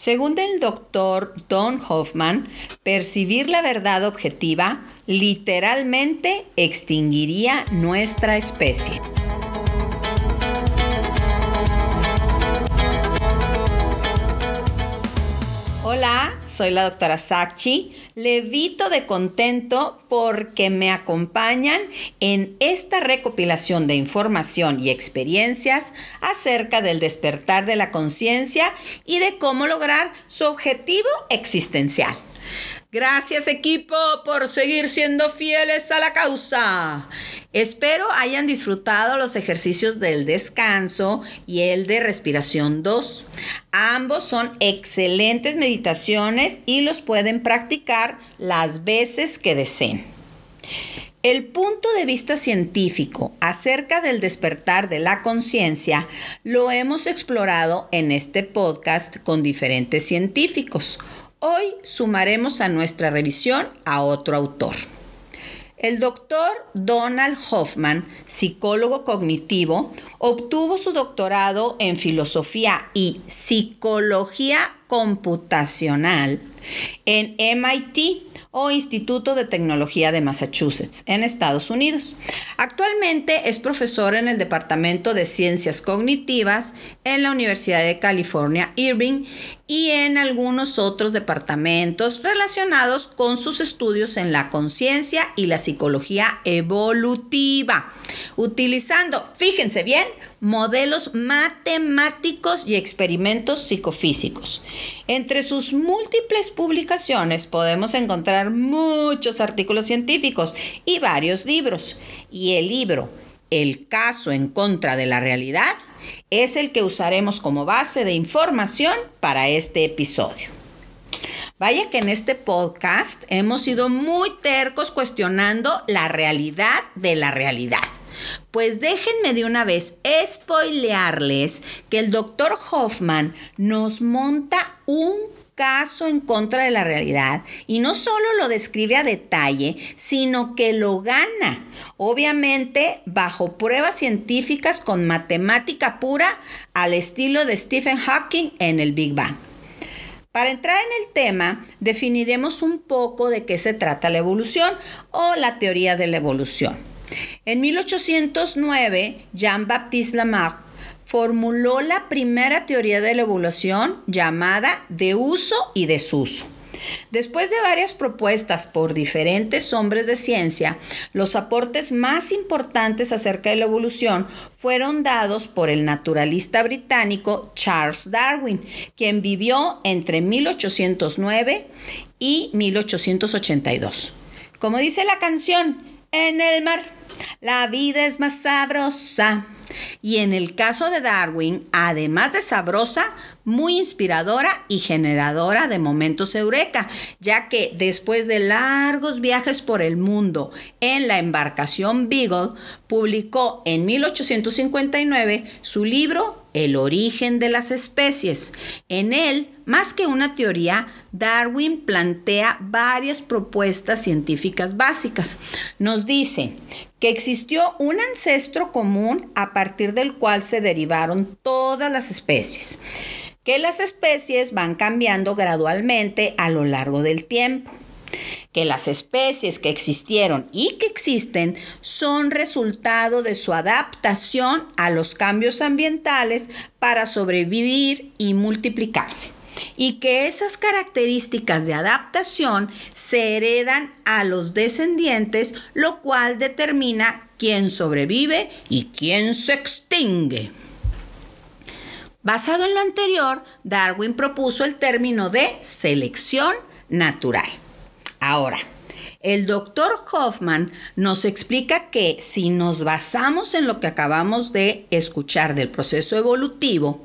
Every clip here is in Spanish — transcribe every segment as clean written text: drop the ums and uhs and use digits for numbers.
Según el doctor Don Hoffman, percibir la verdad objetiva literalmente extinguiría nuestra especie. Hola, soy la doctora Sakchi. Levito de contento porque me acompañan en esta recopilación de información y experiencias acerca del despertar de la conciencia y de cómo lograr su objetivo existencial. Gracias, equipo, por seguir siendo fieles a la causa. Espero hayan disfrutado los ejercicios del descanso y el de respiración 2. Ambos son excelentes meditaciones y los pueden practicar las veces que deseen. El punto de vista científico acerca del despertar de la conciencia lo hemos explorado en este podcast con diferentes científicos. Hoy sumaremos a nuestra revisión a otro autor. El doctor Donald Hoffman, psicólogo cognitivo, obtuvo su doctorado en filosofía y psicología computacional en MIT o Instituto de Tecnología de Massachusetts, en Estados Unidos. Actualmente es profesor en el Departamento de Ciencias Cognitivas en la Universidad de California, Irvine, y en algunos otros departamentos relacionados con sus estudios en la conciencia y la psicología evolutiva, utilizando, fíjense bien, modelos matemáticos y experimentos psicofísicos. Entre sus múltiples publicaciones podemos encontrar muchos artículos científicos y varios libros. Y el libro, El Caso en contra de la Realidad, es el que usaremos como base de información para este episodio. Vaya que en este podcast hemos sido muy tercos cuestionando la realidad de la realidad. Pues déjenme de una vez spoilearles que el doctor Hoffman nos monta un caso en contra de la realidad y no solo lo describe a detalle, sino que lo gana, obviamente bajo pruebas científicas con matemática pura al estilo de Stephen Hawking en el Big Bang. Para entrar en el tema, definiremos un poco de qué se trata la evolución o la teoría de la evolución. En 1809, Jean-Baptiste Lamarck formuló la primera teoría de la evolución llamada de uso y desuso. Después de varias propuestas por diferentes hombres de ciencia, los aportes más importantes acerca de la evolución fueron dados por el naturalista británico Charles Darwin, quien vivió entre 1809 y 1882. Como dice la canción, en el mar, la vida es más sabrosa. Y en el caso de Darwin, además de sabrosa, muy inspiradora y generadora de momentos eureka, ya que después de largos viajes por el mundo en la embarcación Beagle, publicó en 1859 su libro El origen de las especies. En él, más que una teoría, Darwin plantea varias propuestas científicas básicas. Nos dice que existió un ancestro común a partir del cual se derivaron todas las especies, que las especies van cambiando gradualmente a lo largo del tiempo, que las especies que existieron y que existen son resultado de su adaptación a los cambios ambientales para sobrevivir y multiplicarse, y que esas características de adaptación se heredan a los descendientes, lo cual determina quién sobrevive y quién se extingue. Basado en lo anterior, Darwin propuso el término de selección natural. Ahora, el doctor Hoffman nos explica que si nos basamos en lo que acabamos de escuchar del proceso evolutivo,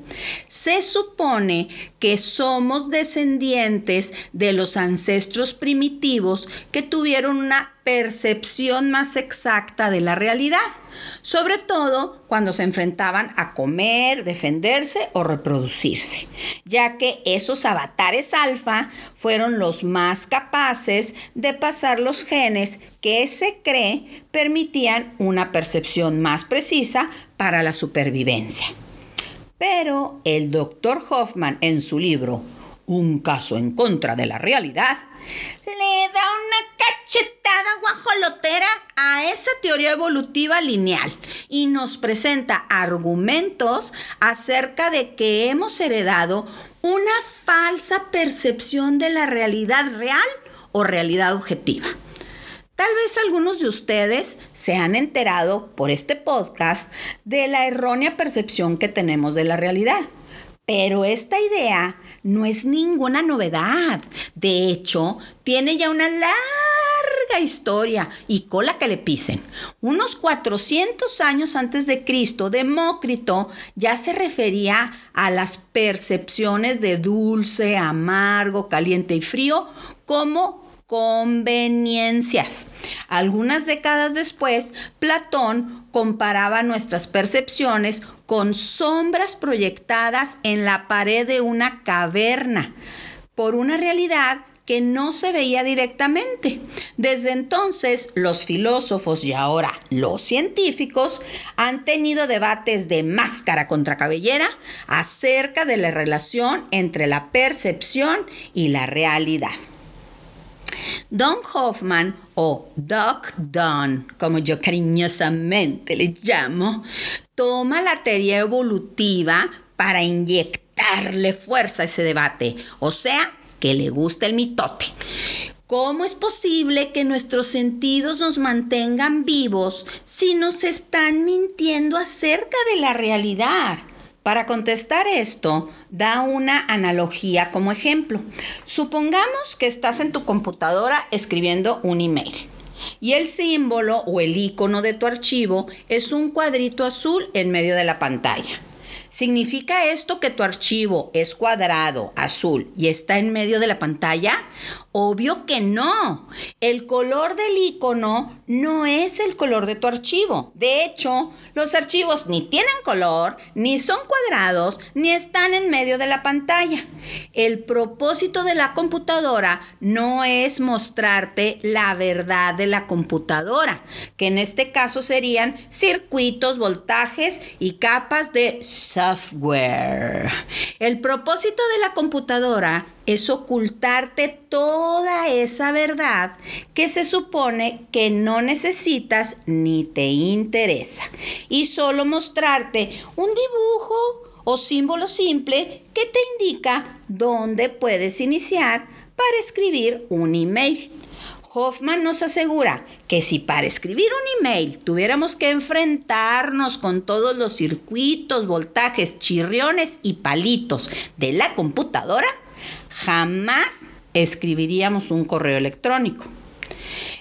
se supone que somos descendientes de los ancestros primitivos que tuvieron una percepción más exacta de la realidad, sobre todo cuando se enfrentaban a comer, defenderse o reproducirse, ya que esos avatares alfa fueron los más capaces de pasar los genes que se cree permitían una percepción más precisa para la supervivencia. Pero el doctor Hoffman en su libro un caso en contra de la realidad, le da una cachetada guajolotera a esa teoría evolutiva lineal y nos presenta argumentos acerca de que hemos heredado una falsa percepción de la realidad real o realidad objetiva. Tal vez algunos de ustedes se han enterado por este podcast de la errónea percepción que tenemos de la realidad. Pero esta idea no es ninguna novedad. De hecho, tiene ya una larga historia y cola que le pisen. Unos 400 años antes de Cristo, Demócrito ya se refería a las percepciones de dulce, amargo, caliente y frío como conveniencias. Algunas décadas después, Platón comparaba nuestras percepciones con sombras proyectadas en la pared de una caverna por una realidad que no se veía directamente. Desde entonces, los filósofos y ahora los científicos han tenido debates de máscara contra cabellera acerca de la relación entre la percepción y la realidad. Don Hoffman, o Doc Don, como yo cariñosamente le llamo, toma la teoría evolutiva para inyectarle fuerza a ese debate, o sea, que le gusta el mitote. ¿Cómo es posible que nuestros sentidos nos mantengan vivos si nos están mintiendo acerca de la realidad? Para contestar esto, da una analogía como ejemplo. Supongamos que estás en tu computadora escribiendo un email y el símbolo o el icono de tu archivo es un cuadrito azul en medio de la pantalla. ¿Significa esto que tu archivo es cuadrado, azul y está en medio de la pantalla? Obvio que no. El color del icono no es el color de tu archivo. De hecho, los archivos ni tienen color, ni son cuadrados, ni están en medio de la pantalla. El propósito de la computadora no es mostrarte la verdad de la computadora, que en este caso serían circuitos, voltajes y capas de software. El propósito de la computadora es ocultarte toda esa verdad que se supone que no necesitas ni te interesa y solo mostrarte un dibujo o símbolo simple que te indica dónde puedes iniciar para escribir un email. Hoffman nos asegura que si para escribir un email tuviéramos que enfrentarnos con todos los circuitos, voltajes, chirriones y palitos de la computadora, jamás escribiríamos un correo electrónico.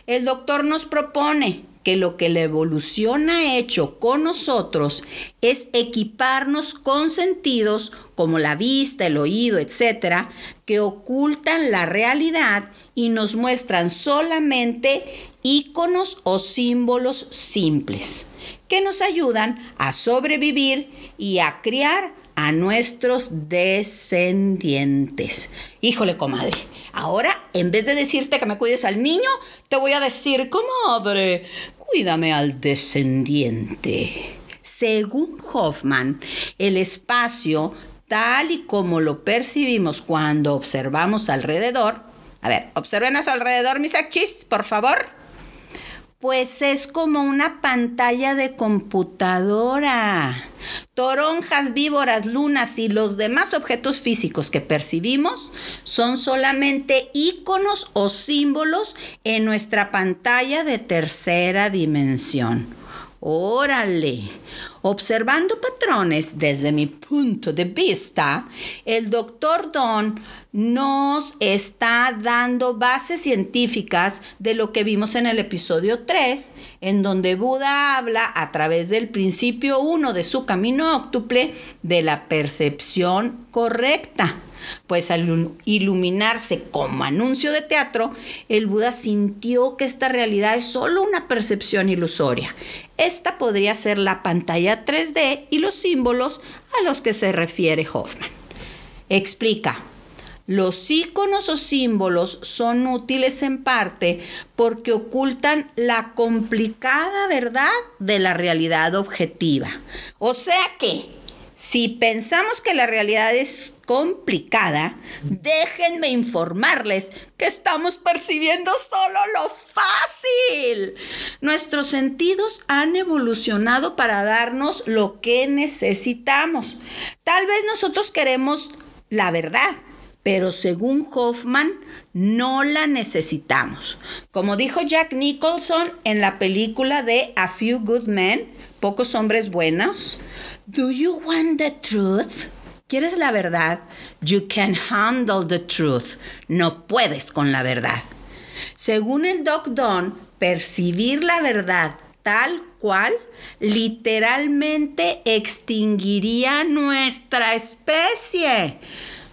El doctor nos propone que lo que la evolución ha hecho con nosotros es equiparnos con sentidos como la vista, el oído, etcétera, que ocultan la realidad y nos muestran solamente íconos o símbolos simples que nos ayudan a sobrevivir y a criar a nuestros descendientes. Híjole, comadre, ahora en vez de decirte que me cuides al niño, te voy a decir, comadre, cuídame al descendiente. Según Hoffman, el espacio, tal y como lo percibimos cuando observamos alrededor, a ver, observen a su alrededor, mis Sakchis, por favor, pues es como una pantalla de computadora. Toronjas, víboras, lunas y los demás objetos físicos que percibimos son solamente íconos o símbolos en nuestra pantalla de tercera dimensión. ¡Órale! Observando patrones desde mi punto de vista, el doctor Don nos está dando bases científicas de lo que vimos en el episodio 3, en donde Buda habla a través del principio 1 de su camino óctuple de la percepción correcta. Pues al iluminarse como anuncio de teatro, el Buda sintió que esta realidad es solo una percepción ilusoria. Esta podría ser la pantalla 3D y los símbolos a los que se refiere Hoffman. Explica. Los íconos o símbolos son útiles en parte porque ocultan la complicada verdad de la realidad objetiva. O sea que, Si pensamos que la realidad es complicada, déjenme informarles que estamos percibiendo solo lo fácil. Nuestros sentidos han evolucionado para darnos lo que necesitamos. Tal vez nosotros queremos la verdad, pero según Hoffman, no la necesitamos. Como dijo Jack Nicholson en la película de A Few Good Men, Pocos Hombres Buenos, "Do you want the truth?" ¿Quieres la verdad? "You can handle the truth." No puedes con la verdad. Según el Doc Don, percibir la verdad tal cual literalmente extinguiría nuestra especie.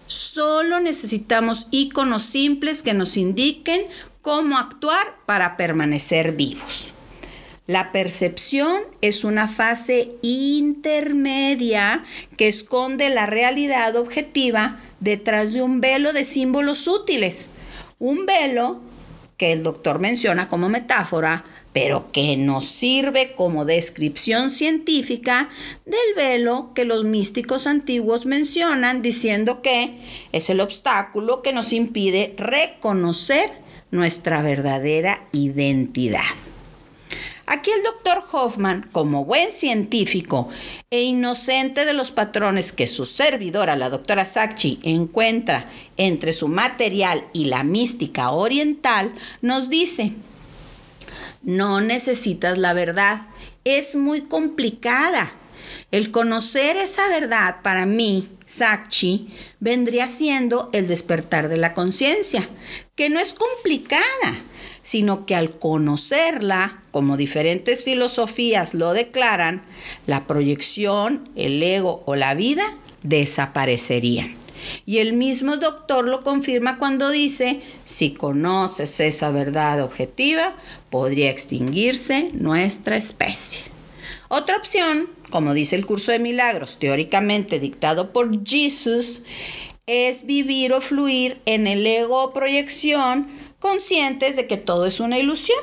Solo necesitamos iconos simples que nos indiquen cómo actuar para permanecer vivos. La percepción es una fase intermedia que esconde la realidad objetiva detrás de un velo de símbolos útiles. Un velo que el doctor menciona como metáfora, pero que nos sirve como descripción científica del velo que los místicos antiguos mencionan, diciendo que es el obstáculo que nos impide reconocer nuestra verdadera identidad. Aquí el doctor Hoffman, como buen científico e inocente de los patrones que su servidora, la doctora Sakchi, encuentra entre su material y la mística oriental, nos dice: no necesitas la verdad, es muy complicada. El conocer esa verdad para mí, Sakchi, vendría siendo el despertar de la conciencia, que no es complicada, sino que al conocerla, como diferentes filosofías lo declaran, la proyección, el ego o la vida desaparecerían. Y el mismo doctor lo confirma cuando dice: si conoces esa verdad objetiva, podría extinguirse nuestra especie. Otra opción, como dice el curso de milagros, teóricamente dictado por Jesús, es vivir o fluir en el ego o proyección, conscientes de que todo es una ilusión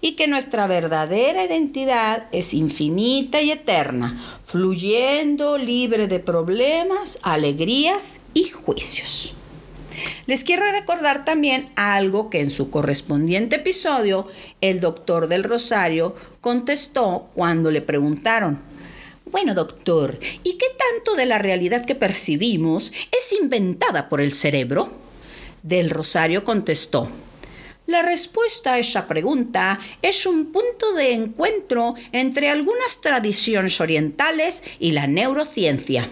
y que nuestra verdadera identidad es infinita y eterna, fluyendo libre de problemas, alegrías y juicios. Les quiero recordar también algo que en su correspondiente episodio el doctor del Rosario contestó cuando le preguntaron: bueno, doctor, ¿y qué tanto de la realidad que percibimos es inventada por el cerebro? Del Rosario contestó: la respuesta a esa pregunta es un punto de encuentro entre algunas tradiciones orientales y la neurociencia.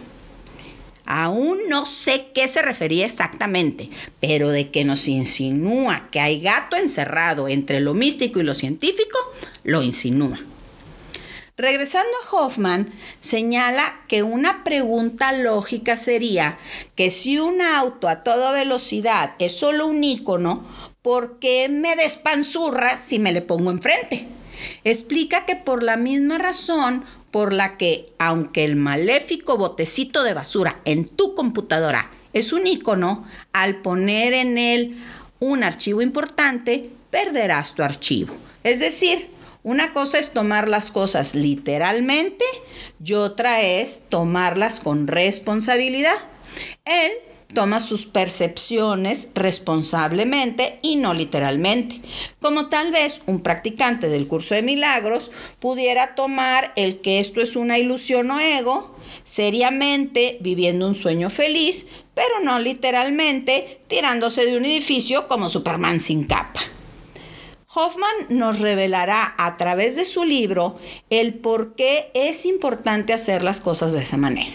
Aún no sé qué se refería exactamente, pero de que nos insinúa que hay gato encerrado entre lo místico y lo científico, lo insinúa. Regresando a Hoffman, señala que una pregunta lógica sería que si un auto a toda velocidad es solo un ícono, ¿por qué me despanzurra si me le pongo enfrente? Explica que por la misma razón por la que, aunque el maléfico botecito de basura en tu computadora es un ícono, al poner en él un archivo importante, perderás tu archivo. Es decir, una cosa es tomar las cosas literalmente y otra es tomarlas con responsabilidad. Él toma sus percepciones responsablemente y no literalmente, como tal vez un practicante del curso de milagros pudiera tomar el que esto es una ilusión o ego, seriamente viviendo un sueño feliz, pero no literalmente tirándose de un edificio como Superman sin capa. Hoffman nos revelará a través de su libro el por qué es importante hacer las cosas de esa manera.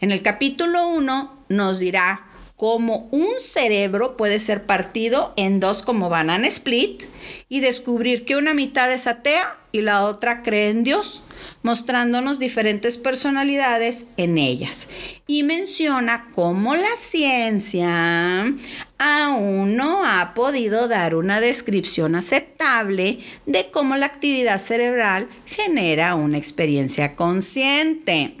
En el capítulo 1 nos dirá cómo un cerebro puede ser partido en dos como banana split y descubrir que una mitad es atea y la otra cree en Dios, mostrándonos diferentes personalidades en ellas. Y menciona cómo la ciencia aún no ha podido dar una descripción aceptable de cómo la actividad cerebral genera una experiencia consciente.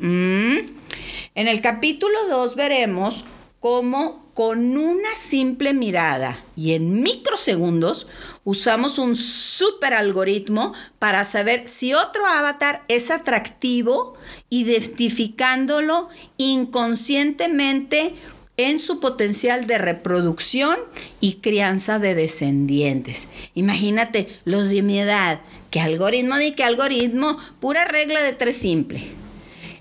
En el capítulo 2 veremos cómo con una simple mirada y en microsegundos usamos un súper algoritmo para saber si otro avatar es atractivo, identificándolo inconscientemente en su potencial de reproducción y crianza de descendientes. Imagínate los de mi edad, qué algoritmo ni qué algoritmo, pura regla de tres simple.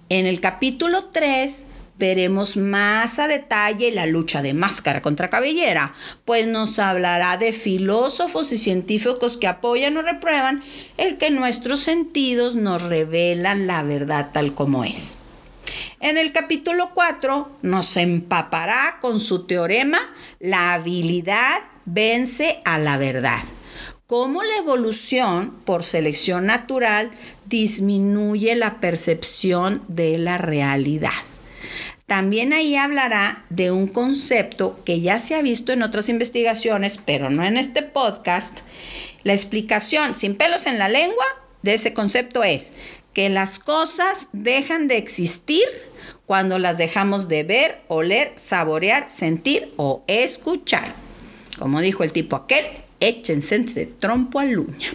En el capítulo 3 veremos más a detalle la lucha de máscara contra cabellera, pues nos hablará de filósofos y científicos que apoyan o reprueban el que nuestros sentidos nos revelan la verdad tal como es. En el capítulo 4 nos empapará con su teorema La habilidad vence a la verdad, cómo la evolución por selección natural disminuye la percepción de la realidad. También ahí hablará de un concepto que ya se ha visto en otras investigaciones, pero no en este podcast. La explicación sin pelos en la lengua de ese concepto es que las cosas dejan de existir cuando las dejamos de ver, oler, saborear, sentir o escuchar. Como dijo el tipo aquel, échense de trompo a luña.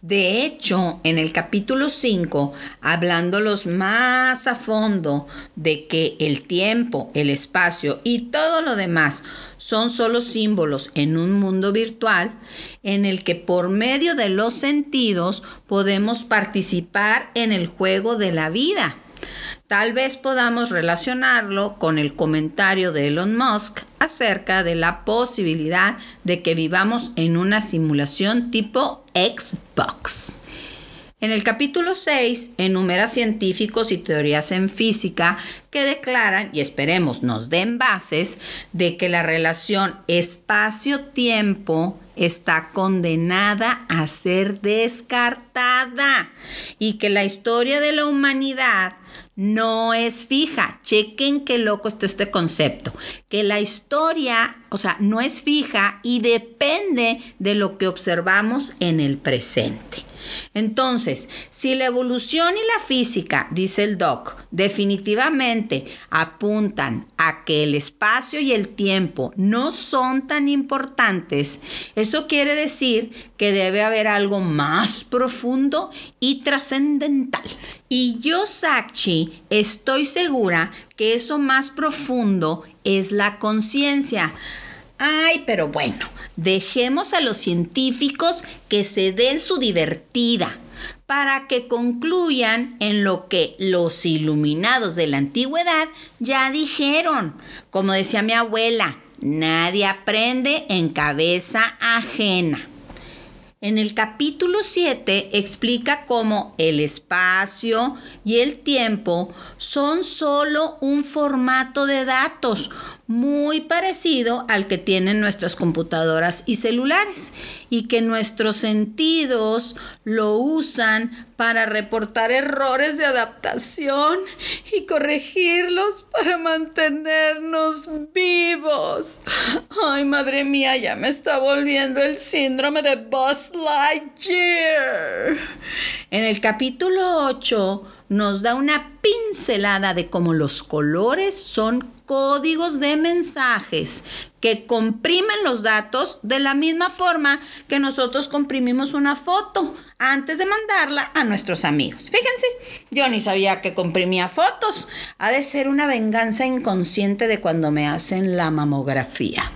De hecho, en el capítulo 5, hablándolos más a fondo de que el tiempo, el espacio y todo lo demás son solo símbolos en un mundo virtual en el que por medio de los sentidos podemos participar en el juego de la vida. Tal vez podamos relacionarlo con el comentario de Elon Musk acerca de la posibilidad de que vivamos en una simulación tipo Xbox. En el capítulo 6 enumera científicos y teorías en física que declaran, y esperemos nos den bases, de que la relación espacio-tiempo está condenada a ser descartada y que la historia de la humanidad no es fija. Chequen qué loco está este concepto. Que la historia, no es fija y depende de lo que observamos en el presente. Entonces, si la evolución y la física, dice el doc, definitivamente apuntan a que el espacio y el tiempo no son tan importantes, eso quiere decir que debe haber algo más profundo y trascendental. Y yo, Sakchi, estoy segura que eso más profundo es la conciencia. Ay, pero bueno, dejemos a los científicos que se den su divertida para que concluyan en lo que los iluminados de la antigüedad ya dijeron. Como decía mi abuela, nadie aprende en cabeza ajena. En el capítulo 7 explica cómo el espacio y el tiempo son solo un formato de datos muy parecido al que tienen nuestras computadoras y celulares, y que nuestros sentidos lo usan para reportar errores de adaptación y corregirlos para mantenernos vivos. Ay, madre mía, ya me está volviendo el síndrome de Buzz Lightyear. En el capítulo 8 nos da una pincelada de cómo los colores son códigos de mensajes que comprimen los datos de la misma forma que nosotros comprimimos una foto antes de mandarla a nuestros amigos. Fíjense, yo ni sabía que comprimía fotos. Ha de ser una venganza inconsciente de cuando me hacen la mamografía.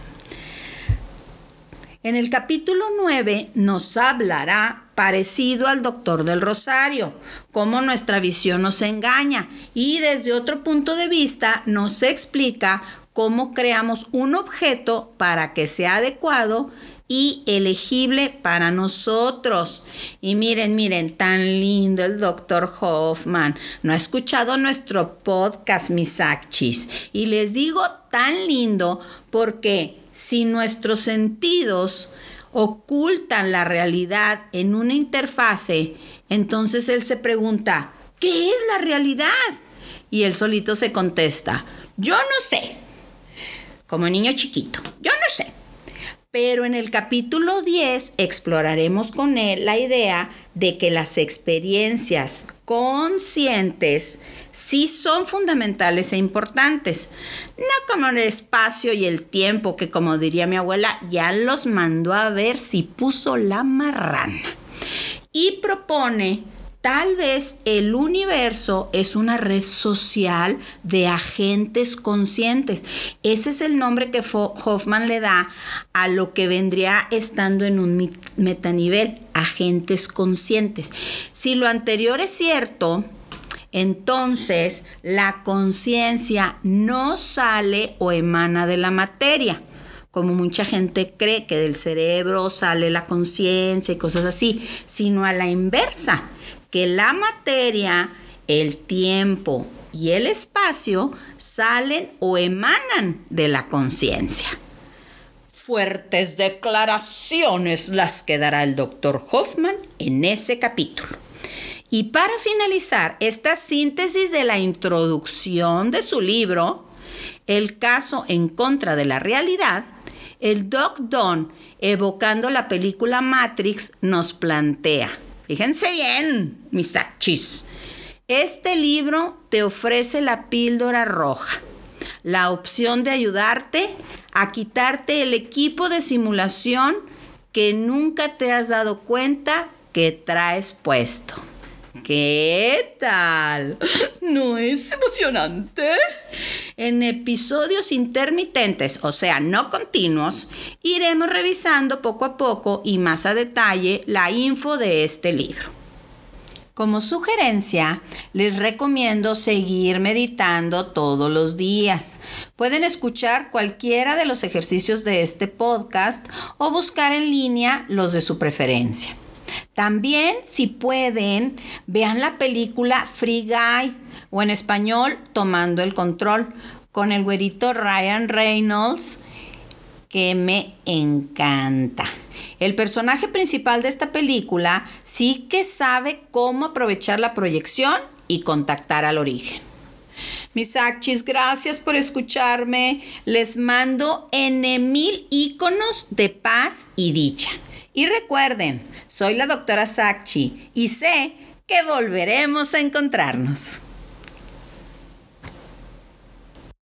En el capítulo 9 nos hablará, parecido al doctor del Rosario, cómo nuestra visión nos engaña, y desde otro punto de vista nos explica cómo creamos un objeto para que sea adecuado y elegible para nosotros. Y miren, tan lindo el doctor Hoffman. No ha escuchado nuestro podcast, mis Sakchis. Y les digo tan lindo porque si nuestros sentidos ocultan la realidad en una interfase, entonces él se pregunta, ¿qué es la realidad? Y él solito se contesta, yo no sé, como niño chiquito, yo no sé. Pero en el capítulo 10 exploraremos con él la idea de que las experiencias conscientes sí son fundamentales e importantes, no como el espacio y el tiempo que, como diría mi abuela, ya los mandó a ver si puso la marrana. Y propone, tal vez el universo es una red social de agentes conscientes. Ese es el nombre que Hoffman le da a lo que vendría estando en un metanivel, agentes conscientes. Si lo anterior es cierto, entonces la conciencia no sale o emana de la materia, como mucha gente cree que del cerebro sale la conciencia y cosas así, sino a la inversa, que la materia, el tiempo y el espacio salen o emanan de la conciencia. Fuertes declaraciones las que dará el doctor Hoffman en ese capítulo. Y para finalizar esta síntesis de la introducción de su libro, El caso en contra de la realidad, el Doc Don, evocando la película Matrix, nos plantea: fíjense bien, mis Sakchis, este libro te ofrece la píldora roja, la opción de ayudarte a quitarte el equipo de simulación que nunca te has dado cuenta que traes puesto. ¿Qué tal? ¿No es emocionante? En episodios intermitentes, o sea, no continuos, iremos revisando poco a poco y más a detalle la info de este libro. Como sugerencia, les recomiendo seguir meditando todos los días. Pueden escuchar cualquiera de los ejercicios de este podcast o buscar en línea los de su preferencia. También, si pueden, vean la película Free Guy, o en español, Tomando el Control, con el güerito Ryan Reynolds, que me encanta. El personaje principal de esta película sí que sabe cómo aprovechar la proyección y contactar al origen. Mis Sakchis, gracias por escucharme. Les mando N1000 íconos de paz y dicha. Y recuerden, soy la doctora Sakchi y sé que volveremos a encontrarnos.